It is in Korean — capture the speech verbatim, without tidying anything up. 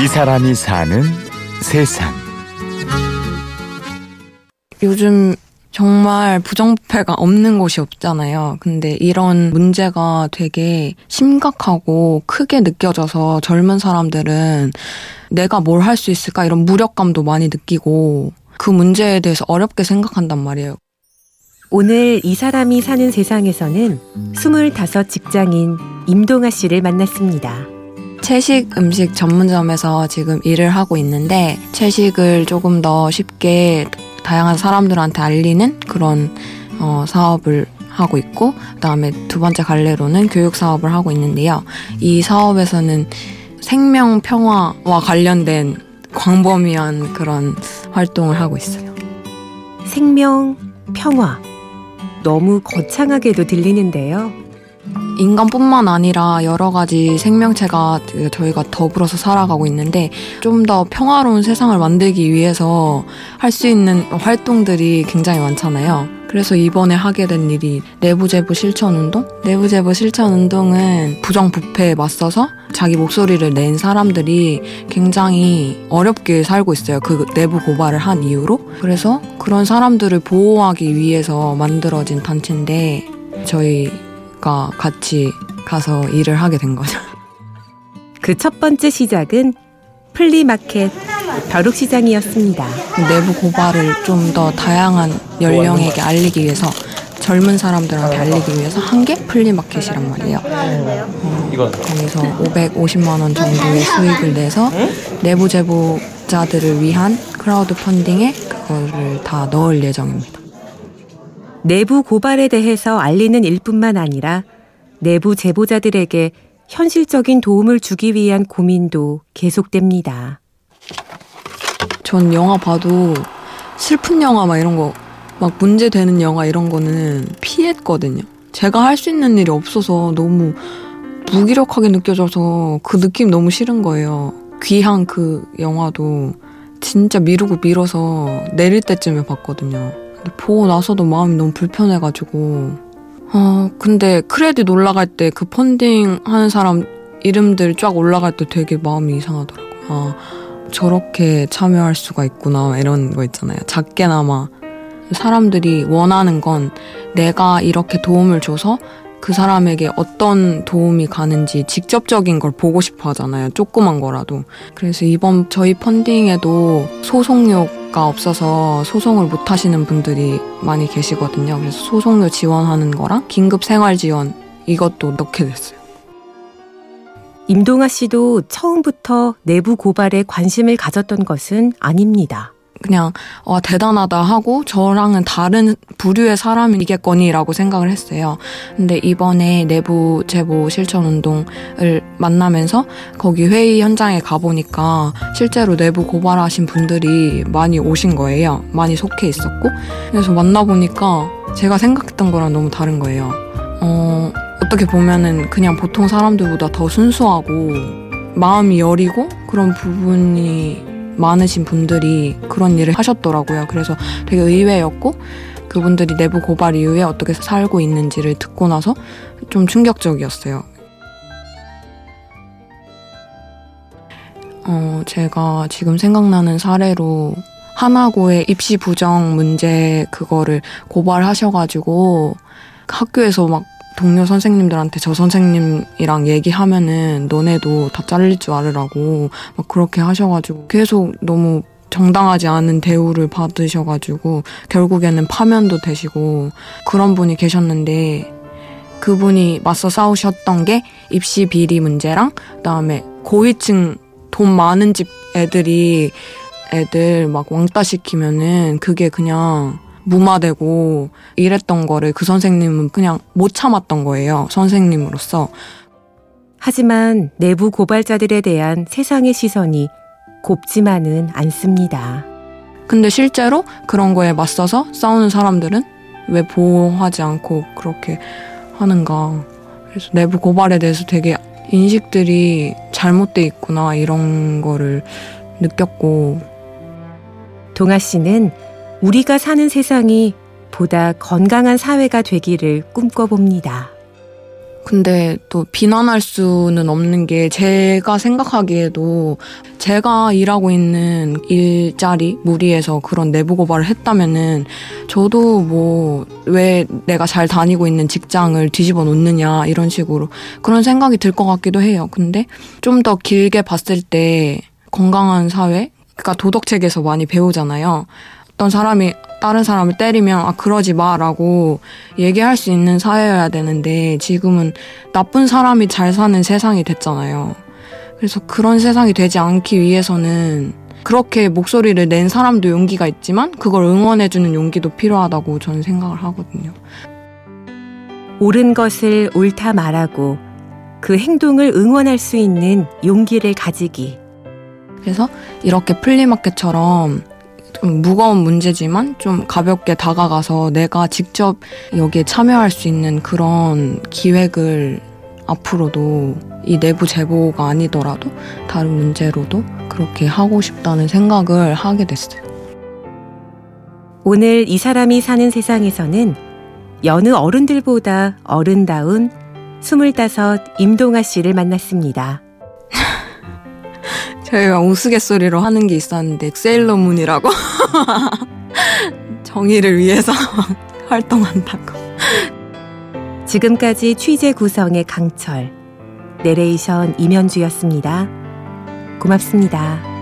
이 사람이 사는 세상. 요즘 정말 부정부패가 없는 곳이 없잖아요. 근데 이런 문제가 되게 심각하고 크게 느껴져서 젊은 사람들은 내가 뭘 할 수 있을까 이런 무력감도 많이 느끼고 그 문제에 대해서 어렵게 생각한단 말이에요. 오늘 이 사람이 사는 세상에서는 스물다섯 직장인 임동아 씨를 만났습니다. 채식 음식 전문점에서 지금 일을 하고 있는데 채식을 조금 더 쉽게 다양한 사람들한테 알리는 그런 어, 사업을 하고 있고, 그다음에 두 번째 갈래로는 교육 사업을 하고 있는데요. 이 사업에서는 생명 평화와 관련된 광범위한 그런 활동을 하고 있어요. 생명 평화, 너무 거창하게도 들리는데요. 인간뿐만 아니라 여러 가지 생명체가 저희가 더불어서 살아가고 있는데 좀 더 평화로운 세상을 만들기 위해서 할 수 있는 활동들이 굉장히 많잖아요. 그래서 이번에 하게 된 일이 내부제보실천운동? 내부제보실천운동은 부정부패에 맞서서 자기 목소리를 낸 사람들이 굉장히 어렵게 살고 있어요. 그 내부 고발을 한 이유로. 그래서 그런 사람들을 보호하기 위해서 만들어진 단체인데 저희 같이 가서 일을 하게 된 거죠. 그 첫 번째 시작은 플리마켓 벼룩시장이었습니다. 내부 고발을 좀 더 다양한 연령에게 알리기 위해서, 젊은 사람들한테 알리기 위해서 한 게 플리마켓이란 말이에요. 어, 거기서 오백오십만 원 정도의 수익을 내서 내부 제보자들을 위한 크라우드 펀딩에 그거를 다 넣을 예정입니다. 내부 고발에 대해서 알리는 일뿐만 아니라 내부 제보자들에게 현실적인 도움을 주기 위한 고민도 계속됩니다. 전 영화 봐도 슬픈 영화 막 이런 거, 막 문제되는 영화 이런 거는 피했거든요. 제가 할 수 있는 일이 없어서 너무 무기력하게 느껴져서 그 느낌 너무 싫은 거예요. 귀향 그 영화도 진짜 미루고 미뤄서 내릴 때쯤에 봤거든요. 보고 나서도 마음이 너무 불편해가지고. 어, 근데 크레딧 올라갈 때 그 펀딩 하는 사람 이름들 쫙 올라갈 때 되게 마음이 이상하더라고요. 아, 저렇게 참여할 수가 있구나 이런 거 있잖아요. 작게나마 사람들이 원하는 건 내가 이렇게 도움을 줘서 그 사람에게 어떤 도움이 가는지 직접적인 걸 보고 싶어 하잖아요. 조그만 거라도. 그래서 이번 저희 펀딩에도 소송료가 없어서 소송을 못 하시는 분들이 많이 계시거든요. 그래서 소송료 지원하는 거랑 긴급생활지원 이것도 넣게 됐어요. 임동아 씨도 처음부터 내부 고발에 관심을 가졌던 것은 아닙니다. 그냥 와, 대단하다 하고 저랑은 다른 부류의 사람이겠거니라고 생각을 했어요. 근데 이번에 내부 제보 실천 운동을 만나면서 거기 회의 현장에 가보니까 실제로 내부 고발하신 분들이 많이 오신 거예요. 많이 속해 있었고. 그래서 만나보니까 제가 생각했던 거랑 너무 다른 거예요. 어, 어떻게 보면은 그냥 보통 사람들보다 더 순수하고 마음이 여리고 그런 부분이 많으신 분들이 그런 일을 하셨더라고요. 그래서 되게 의외였고 그분들이 내부 고발 이후에 어떻게 살고 있는지를 듣고 나서 좀 충격적이었어요. 어, 제가 지금 생각나는 사례로 하나고의 입시 부정 문제 그거를 고발하셔가지고 학교에서 막 동료 선생님들한테 저 선생님이랑 얘기하면은 너네도 다 잘릴 줄 알으라고 막 그렇게 하셔가지고 계속 너무 정당하지 않은 대우를 받으셔가지고 결국에는 파면도 되시고 그런 분이 계셨는데 그분이 맞서 싸우셨던 게 입시 비리 문제랑 그다음에 고위층 돈 많은 집 애들이 애들 막 왕따 시키면은 그게 그냥 무마되고 이랬던 거를 그 선생님은 그냥 못 참았던 거예요. 선생님으로서. 하지만 내부 고발자들에 대한 세상의 시선이 곱지만은 않습니다. 근데 실제로 그런 거에 맞서서 싸우는 사람들은 왜 보호하지 않고 그렇게 하는가. 그래서 내부 고발에 대해서 되게 인식들이 잘못돼 있구나 이런 거를 느꼈고. 동아 씨는 우리가 사는 세상이 보다 건강한 사회가 되기를 꿈꿔봅니다. 근데 또 비난할 수는 없는 게 제가 생각하기에도 제가 일하고 있는 일자리, 무리에서 그런 내부 고발을 했다면은 저도 뭐 왜 내가 잘 다니고 있는 직장을 뒤집어 놓느냐 이런 식으로 그런 생각이 들 것 같기도 해요. 근데 좀 더 길게 봤을 때 건강한 사회, 그러니까 도덕책에서 많이 배우잖아요. 어떤 사람이 다른 사람을 때리면 아 그러지 마라고 얘기할 수 있는 사회여야 되는데 지금은 나쁜 사람이 잘 사는 세상이 됐잖아요. 그래서 그런 세상이 되지 않기 위해서는 그렇게 목소리를 낸 사람도 용기가 있지만 그걸 응원해주는 용기도 필요하다고 저는 생각을 하거든요. 옳은 것을 옳다 말하고 그 행동을 응원할 수 있는 용기를 가지기. 그래서 이렇게 플리마켓처럼 좀 무거운 문제지만 좀 가볍게 다가가서 내가 직접 여기에 참여할 수 있는 그런 기획을 앞으로도 이 내부 제보가 아니더라도 다른 문제로도 그렇게 하고 싶다는 생각을 하게 됐어요. 오늘 이 사람이 사는 세상에서는 여느 어른들보다 어른다운 스물다섯 임동아 씨를 만났습니다. 저희가 우스갯소리로 하는 게 있었는데 세일러문이라고 정의를 위해서 활동한다고. 지금까지 취재 구성의 강철, 내레이션 임현주였습니다. 고맙습니다.